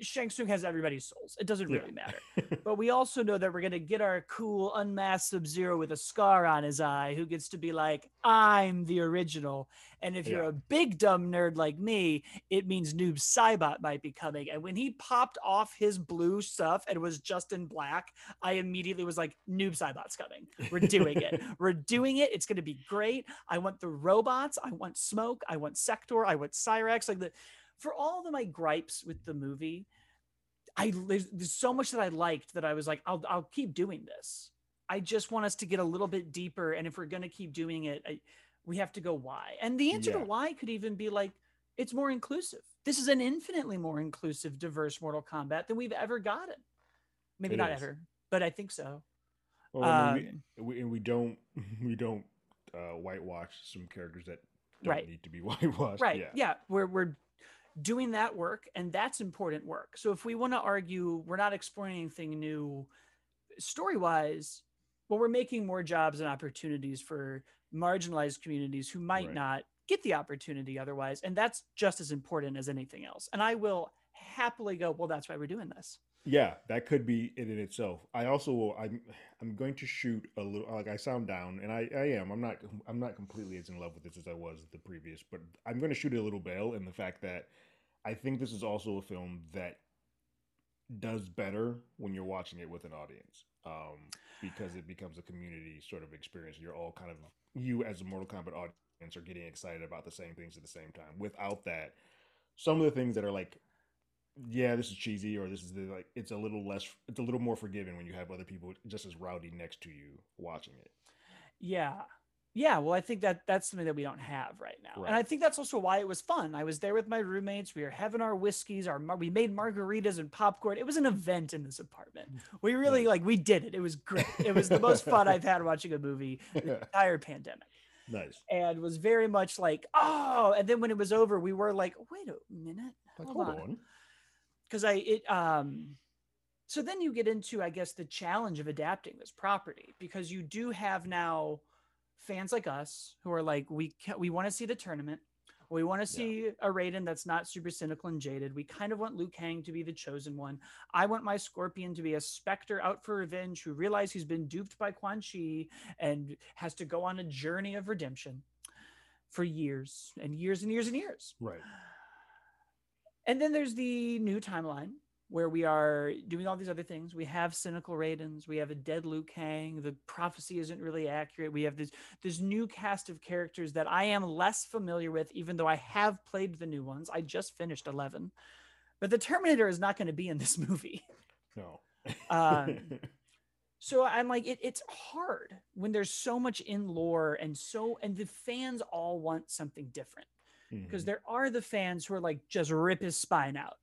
Shang Tsung has everybody's souls. It doesn't really yeah. matter. But we also know that we're going to get our cool, unmasked Sub-Zero with a scar on his eye who gets to be like, I'm the original. And if yeah. you're a big, dumb nerd like me, it means Noob Saibot might be coming. And when he popped off his blue stuff and was just in black, I immediately was like, Noob Saibot's coming. We're doing it. We're doing it. It's going to be great. I want the robots. I want Smoke. I want Sektor. I want Cyrax. Like the, for all of my gripes with the movie, I there's, there's so much that I liked that I was like, I'll I'll keep doing this. I just want us to get a little bit deeper. And if we're going to keep doing it, I, we have to go why. And the answer yeah. to why could even be like, it's more inclusive. This is an infinitely more inclusive, diverse Mortal Kombat than we've ever gotten. Maybe it not is. ever, but I think so. Well, I mean, um, we, we we don't we don't uh, whitewash some characters that don't right. need to be whitewashed. Right. Yeah. yeah. We're we're doing that work, and that's important work. So if we want to argue we're not exploring anything new story-wise, well, we're making more jobs and opportunities for marginalized communities who might right. not get the opportunity otherwise, and that's just as important as anything else. And I will happily go, well, that's why we're doing this. Yeah, that could be it in itself. I also will, I'm I'm going to shoot a little, like I sound down, and I, I am. I'm not I'm not completely as in love with this as I was the previous, but I'm going to shoot a little bail in the fact that I think this is also a film that does better when you're watching it with an audience, um, because it becomes a community sort of experience. You're all kind of, you as a Mortal Kombat audience are getting excited about the same things at the same time. Without that, some of the things that are like, yeah, this is cheesy, or this is the, like, it's a little less, it's a little more forgiving when you have other people just as rowdy next to you watching it. Yeah. Yeah. Well, I think that that's something that we don't have right now. Right. And I think that's also why it was fun. I was there with my roommates. We were having our whiskeys, our, we made margaritas and popcorn. It was an event in this apartment. We really right. like, we did it. It was great. It was the most fun I've had watching a movie the entire pandemic. Nice. And was very much like, oh, and then when it was over, we were like, wait a minute. Hold, like, hold on. on. Because I it um so then you get into, I guess, the challenge of adapting this property, because you do have now fans like us who are like, we can, we want to see the tournament, we want to see yeah. a Raiden that's not super cynical and jaded, we kind of want Liu Kang to be the chosen one, I want my Scorpion to be a Spectre out for revenge who realizes he's been duped by Quan Chi and has to go on a journey of redemption for years and years and years and years. Right. And then there's the new timeline where we are doing all these other things. We have cynical Raidens. We have a dead Liu Kang. The prophecy isn't really accurate. We have this, this new cast of characters that I am less familiar with, even though I have played the new ones. I just finished eleven. But the Terminator is not going to be in this movie. No. um, so I'm like, it, it's hard when there's so much in lore, and so and the fans all want something different. Because mm-hmm. there are the fans who are like, just rip his spine out.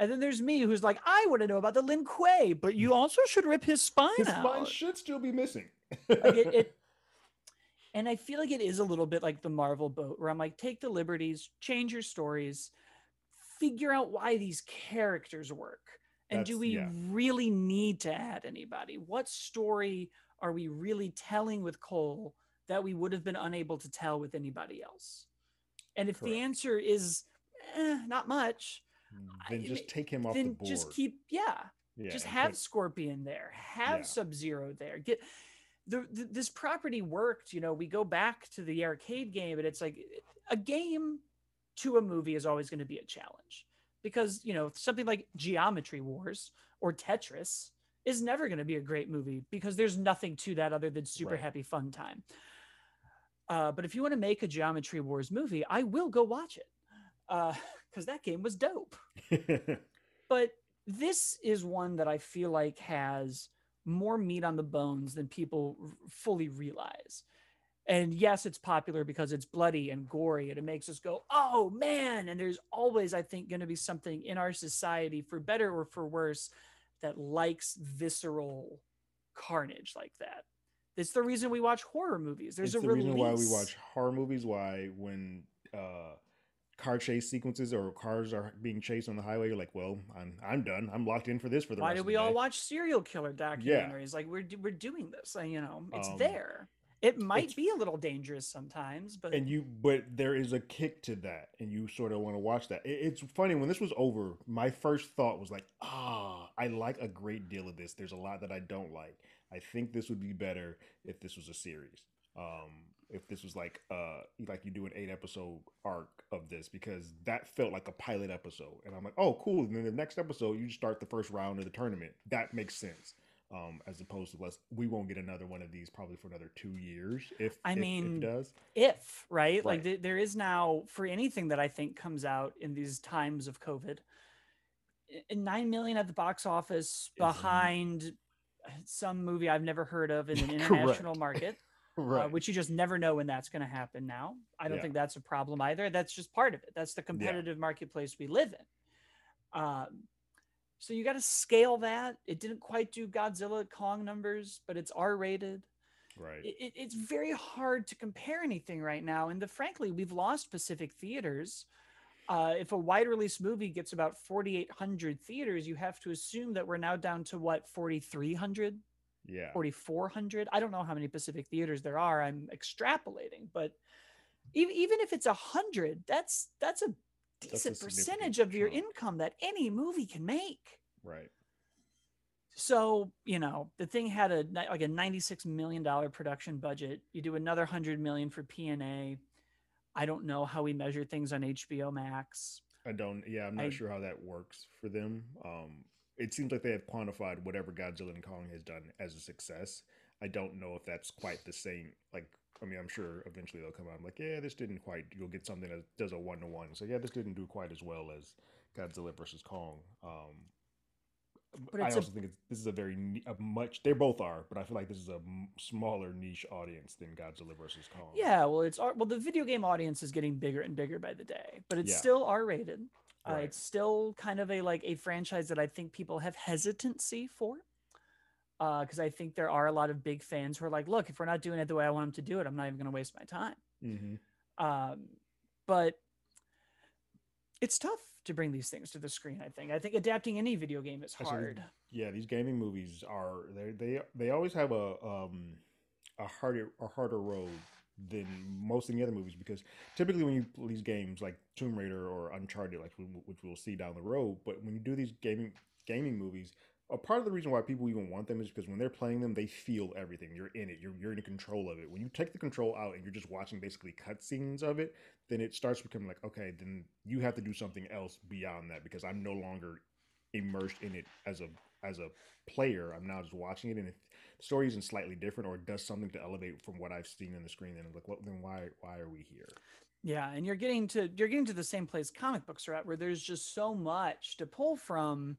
And then there's me who's like, I want to know about the Lin Kuei, but you also should rip his spine his out. His spine should still be missing. Like it, it, And I feel like it is a little bit like the Marvel boat, where I'm like, take the liberties, change your stories, figure out why these characters work. And That's, do we yeah. really need to add anybody? What story are we really telling with Cole that we would have been unable to tell with anybody else? And if Correct. the answer is eh, not much, then just take him off then the board. Just keep, yeah, yeah just have take, Scorpion there, have yeah. Sub-Zero there. Get the, the this property worked. You know, we go back to the arcade game, and it's like a game to a movie is always going to be a challenge, because you know something like Geometry Wars or Tetris is never going to be a great movie because there's nothing to that other than super right. happy fun time. Uh, but if you want to make a Geometry Wars movie, I will go watch it because uh, that game was dope. But this is one that I feel like has more meat on the bones than people r- fully realize. And yes, it's popular because it's bloody and gory and it makes us go, oh man. And there's always, I think, going to be something in our society, for better or for worse, that likes visceral carnage like that. It's the reason we watch horror movies. There's it's a the reason why we watch horror movies, why when uh, car chase sequences or cars are being chased on the highway, you're like, well, I'm I'm done. I'm locked in for this for the why rest of the day. Why do we all watch serial killer documentaries? Yeah. Like, we're we're doing this. You know, it's um, there. It might be a little dangerous sometimes, but and you, but there is a kick to that, and you sort of want to watch that. It, it's funny, when this was over, my first thought was like, ah, I like a great deal of this. There's a lot that I don't like. I think this would be better if this was a series. Um, if this was like, uh, like you do an eight episode arc of this, because that felt like a pilot episode. And I'm like, oh, cool. And then the next episode, you start the first round of the tournament. That makes sense. Um, as opposed to, let's, we won't get another one of these probably for another two years. If I if, mean, if it does, if right? right, like th- there is now for anything that I think comes out in these times of COVID, nine million at the box office behind Isn't... some movie I've never heard of in an international market, right? Uh, which you just never know when that's going to happen. Now, I don't yeah. think that's a problem either. That's just part of it. That's the competitive yeah. marketplace we live in. Um, So you got to scale that. It didn't quite do Godzilla Kong numbers, but it's R-rated. Right. It, it's very hard to compare anything right now. And the, frankly, we've lost Pacific theaters. Uh, if a wide release movie gets about forty-eight hundred theaters, you have to assume that we're now down to what, forty-three hundred? Yeah. forty-four hundred? I don't know how many Pacific theaters there are. I'm extrapolating, but even even if it's one hundred, that's that's a decent percentage of your income that any movie can make. Right. So, you know, the thing had a like a ninety-six million dollars production budget. You do another one hundred million dollars for P and A. I don't know how we measure things on H B O Max. I don't. Yeah, I'm not I, sure how that works for them. Um, it seems like they have quantified whatever Godzilla and Kong has done as a success. I don't know if that's quite the same. Like, I mean, I'm sure eventually they'll come out and like, yeah, this didn't quite, you'll get something that does a one-to-one. So yeah, this didn't do quite as well as Godzilla versus Kong. Um, but I also a, think it's, this is a very, a much, they both are, but I feel like this is a smaller niche audience than Godzilla versus Kong. Yeah, well, it's, well, the video game audience is getting bigger and bigger by the day, but it's yeah. still R-rated. Right. Uh, it's still kind of a, like a franchise that I think people have hesitancy for. Because uh, I think there are a lot of big fans who are like, look, if we're not doing it the way I want them to do it, I'm not even going to waste my time. Mm-hmm. Um, but it's tough to bring these things to the screen, I think. I think adapting any video game is hard. Actually, yeah, these gaming movies are, they they they always have a um, a harder a harder road than most of the other movies, because typically when you play these games like Tomb Raider or Uncharted, like which we'll see down the road, but when you do these gaming gaming movies, a part of the reason why people even want them is because when they're playing them, they feel everything. You're in it. You're you're in control of it. When you take the control out and you're just watching basically cutscenes of it, then it starts becoming like, okay, then you have to do something else beyond that, because I'm no longer immersed in it as a as a player. I'm now just watching it, and if the story isn't slightly different or it does something to elevate from what I've seen in the screen, then I'm like, well, then why why are we here? Yeah, and you're getting to you're getting to the same place comic books are at, where there's just so much to pull from.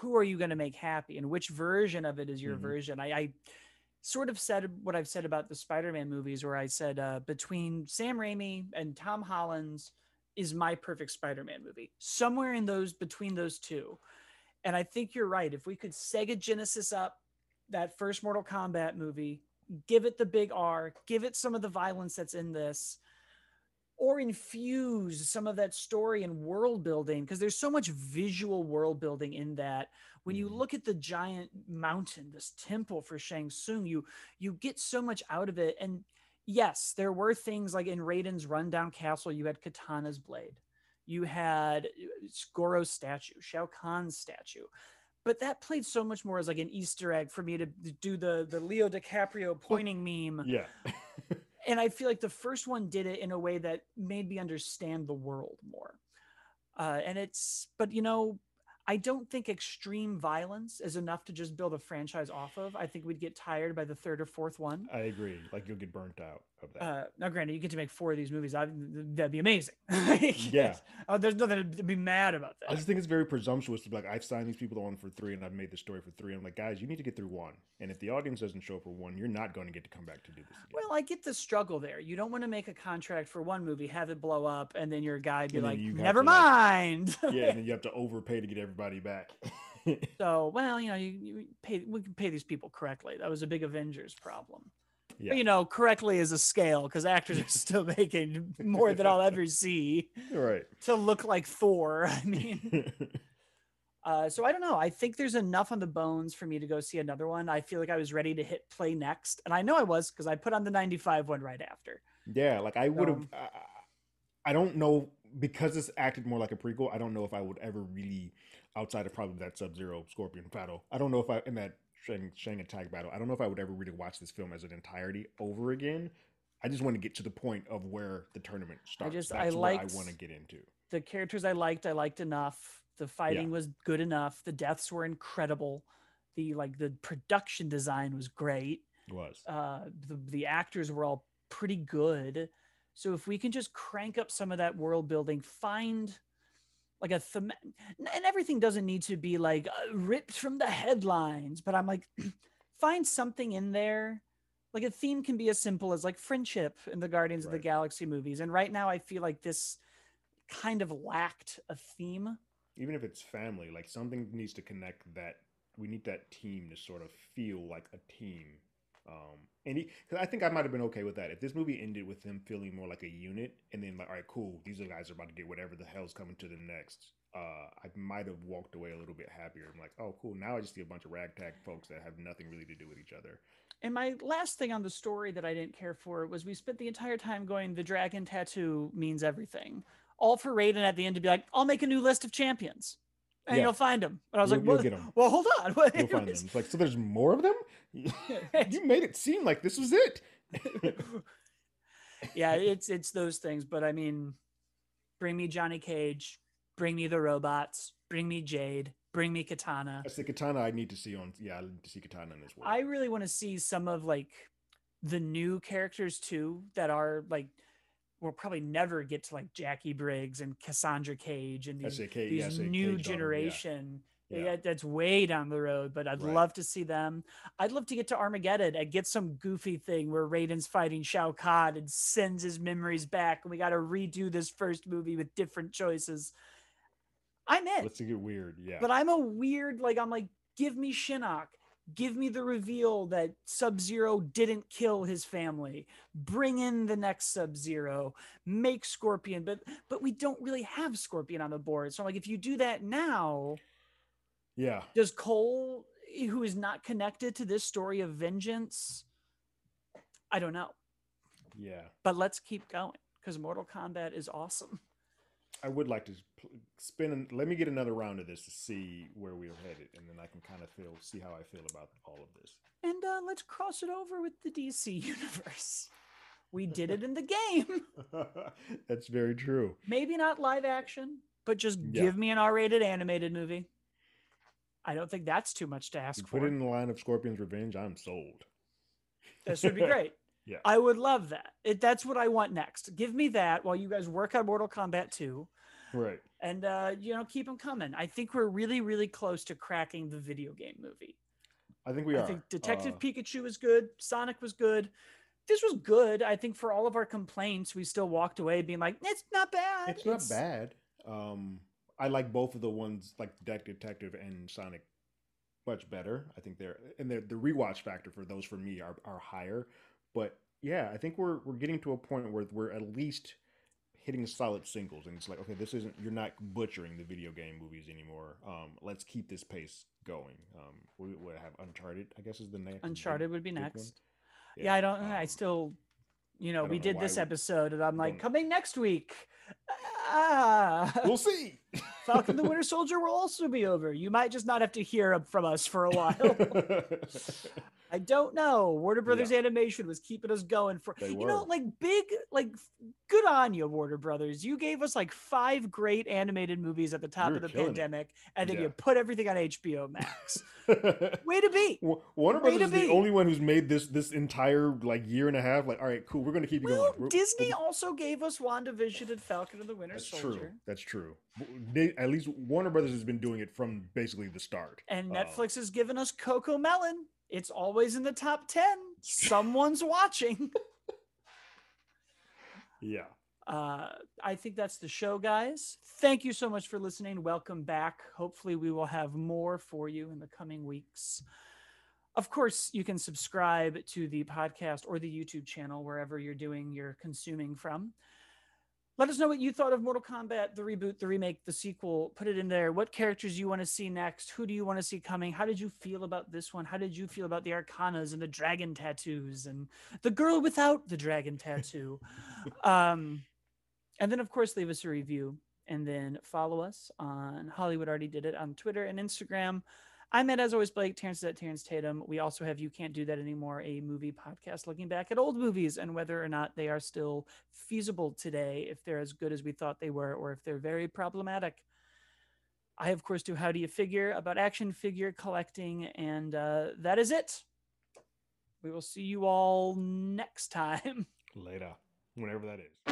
Who are you going to make happy, and which version of it is your mm-hmm. version? I, I sort of said what I've said about the Spider-Man movies, where I said uh, between Sam Raimi and Tom Holland's is my perfect Spider-Man movie, somewhere in those between those two. And I think you're right. If we could Sega Genesis up that first Mortal Kombat movie give it the big R, give it some of the violence that's in this, or infuse some of that story and world building, because there's so much visual world building in that. When you look at the giant mountain, this temple for Shang Tsung, you you get so much out of it. And yes, there were things like in Raiden's rundown castle, you had Katana's blade, you had Goro's statue, Shao Kahn's statue. But that played so much more as like an Easter egg for me to do the, the Leo DiCaprio pointing meme. Yeah. And I feel like the first one did it in a way that made me understand the world more. Uh, and it's, but you know, I don't think extreme violence is enough to just build a franchise off of. I think we'd get tired by the third or fourth one. I agree. Like, you'll get burnt out of that. Uh, now, granted, you get to make four of these movies. I, that'd be amazing. Yeah. Oh, there's nothing to be mad about that. I just think it's very presumptuous to be like, I've signed these people on for three and I've made this story for three. I'm like, guys, you need to get through one. And if the audience doesn't show up for one, you're not going to get to come back to do this again. Well, I get the struggle there. You don't want to make a contract for one movie, have it blow up, and then your guy be like, never mind. Like, yeah, and then you have to overpay to get everybody Everybody back. So, well, you know, you, you pay, we can pay these people correctly. That was a big Avengers problem. Yeah. But, you know, correctly is a scale, because actors are still making more than I'll ever see. Right. To look like Thor. I mean, uh, so I don't know. I think there's enough on the bones for me to go see another one. I feel like I was ready to hit play next, and I know I was, because I put on the ninety-five one right after. Yeah, like I would have. Um, I, I don't know. Because this acted more like a prequel, I don't know if I would ever really, outside of probably that Sub-Zero Scorpion battle, I don't know if I, in that Shang, Shang attack battle, I don't know if I would ever really watch this film as an entirety over again. I just want to get to the point of where the tournament starts. I just, That's I what I want to get into. The characters I liked, I liked enough. The fighting yeah. was good enough. The deaths were incredible. The, like, the production design was great. It was. Uh, the, the actors were all pretty good. So if we can just crank up some of that world building, find like a theme, and everything doesn't need to be like uh, ripped from the headlines, but I'm like, find something in there. Like a theme can be as simple as like friendship in the Guardians right. of the Galaxy movies. And right now I feel like this kind of lacked a theme. Even if it's family, like something needs to connect that. We need that team to sort of feel like a team. Um, and he, cause I think I might've been okay with that. If this movie ended with them feeling more like a unit and then like, all right, cool. These guys are about to get whatever the hell's coming to them next. Uh, I might've walked away a little bit happier. I'm like, oh, cool. Now I just see a bunch of ragtag folks that have nothing really to do with each other. And my last thing on the story that I didn't care for was we spent the entire time going, the dragon tattoo means everything. All for Raiden at the end to be like, I'll make a new list of champions. And yeah. you'll find them. And I was you'll, like, well, get them. well, hold on. Well, you'll find them. It's like, so there's more of them? You made it seem like this was it. Yeah, it's it's those things. But I mean, bring me Johnny Cage. Bring me the robots. Bring me Jade. Bring me Katana. That's the Katana I need to see on. Yeah, I need to see Katana in this world. I really want to see some of like the new characters too that are like, we'll probably never get to like Jackie Briggs and Cassandra Cage and these, K, these yeah, new Cage generation. Yeah. Yeah. That's way down the road, but I'd right. love to see them. I'd love to get to Armageddon and get some goofy thing where Raiden's fighting Shao Kahn and sends his memories back. And we got to redo this first movie with different choices. I'm in. Let's get weird. Yeah. But I'm a weird, like, I'm like, give me Shinnok. Give me the reveal that Sub-Zero didn't kill his family. Bring in the next Sub-Zero. Make Scorpion. But but we don't really have Scorpion on the board. So I'm like, if you do that now, yeah. does Cole, who is not connected to this story of vengeance, I don't know. Yeah. But let's keep going, because Mortal Kombat is awesome. I would like to spin. Let me get another round of this to see where we're headed, and then I can kind of feel, see how I feel about all of this. And uh, let's cross it over with the D C universe. We did it in the game. That's very true. Maybe not live action, but just yeah. give me an R-rated animated movie. I don't think that's too much to ask you for. Put it in the line of Scorpion's Revenge. I'm sold. This would be great. Yeah. I would love that. It, that's what I want next. Give me that while you guys work on Mortal Kombat two. Right. And, uh, you know, keep them coming. I think we're really, really close to cracking the video game movie. I think we I are. I think Detective uh, Pikachu was good. Sonic was good. This was good. I think for all of our complaints, we still walked away being like, it's not bad. It's, it's... not bad. Um, I like both of the ones, like Detective and Sonic. much better. I think they're and they're, the rewatch factor for those for me are, are higher. But yeah, I think we're we're getting to a point where we're at least hitting solid singles, and it's like, okay, this isn't you're not butchering the video game movies anymore. Um, let's keep this pace going. Um, we would have Uncharted, I guess, is the next. Uncharted would be next. Yeah, yeah, I don't. Um, I still, you know, we know did this episode, and I'm like, coming next week. Ah, we'll see. Falcon the Winter Soldier will also be over. You might just not have to hear from us for a while. I don't know. Warner Brothers yeah. Animation was keeping us going for, they you were. know, like big, like good on you, Warner Brothers. You gave us like five great animated movies at the top You're of the pandemic, it. and then yeah. you put everything on H B O Max. Way to be. Well, Warner Brothers is be. the only one who's made this this entire like year and a half. Like, all right, cool. We're going to keep well, going. Disney we're, also gave us WandaVision and Falcon and the Winter that's Soldier. That's true. That's true. They, at least Warner Brothers has been doing it from basically the start. And Netflix um, has given us CoComelon. It's always in the top ten. Someone's watching. Yeah. Uh, I think that's the show, guys. Thank you so much for listening. Welcome back. Hopefully we will have more for you in the coming weeks. Of course, you can subscribe to the podcast or the YouTube channel, wherever you're doing your consuming from. Let us know what you thought of Mortal Kombat, the reboot, the remake, the sequel. Put it in there. What characters you want to see next? Who do you want to see coming? How did you feel about this one? How did you feel about the Arcanas and the dragon tattoos and the girl without the dragon tattoo? um, and then, of course, leave us a review and then follow us on Hollywood Already Did It on Twitter and Instagram. I'm at, as always, Blake. Terrence is at Terrence Tatum. We also have You Can't Do That Anymore, a movie podcast looking back at old movies and whether or not they are still feasible today, if they're as good as we thought they were, or if they're very problematic. I, of course, do How Do You Figure about action figure collecting, and uh, that is it. We will see you all next time. Later, whenever that is.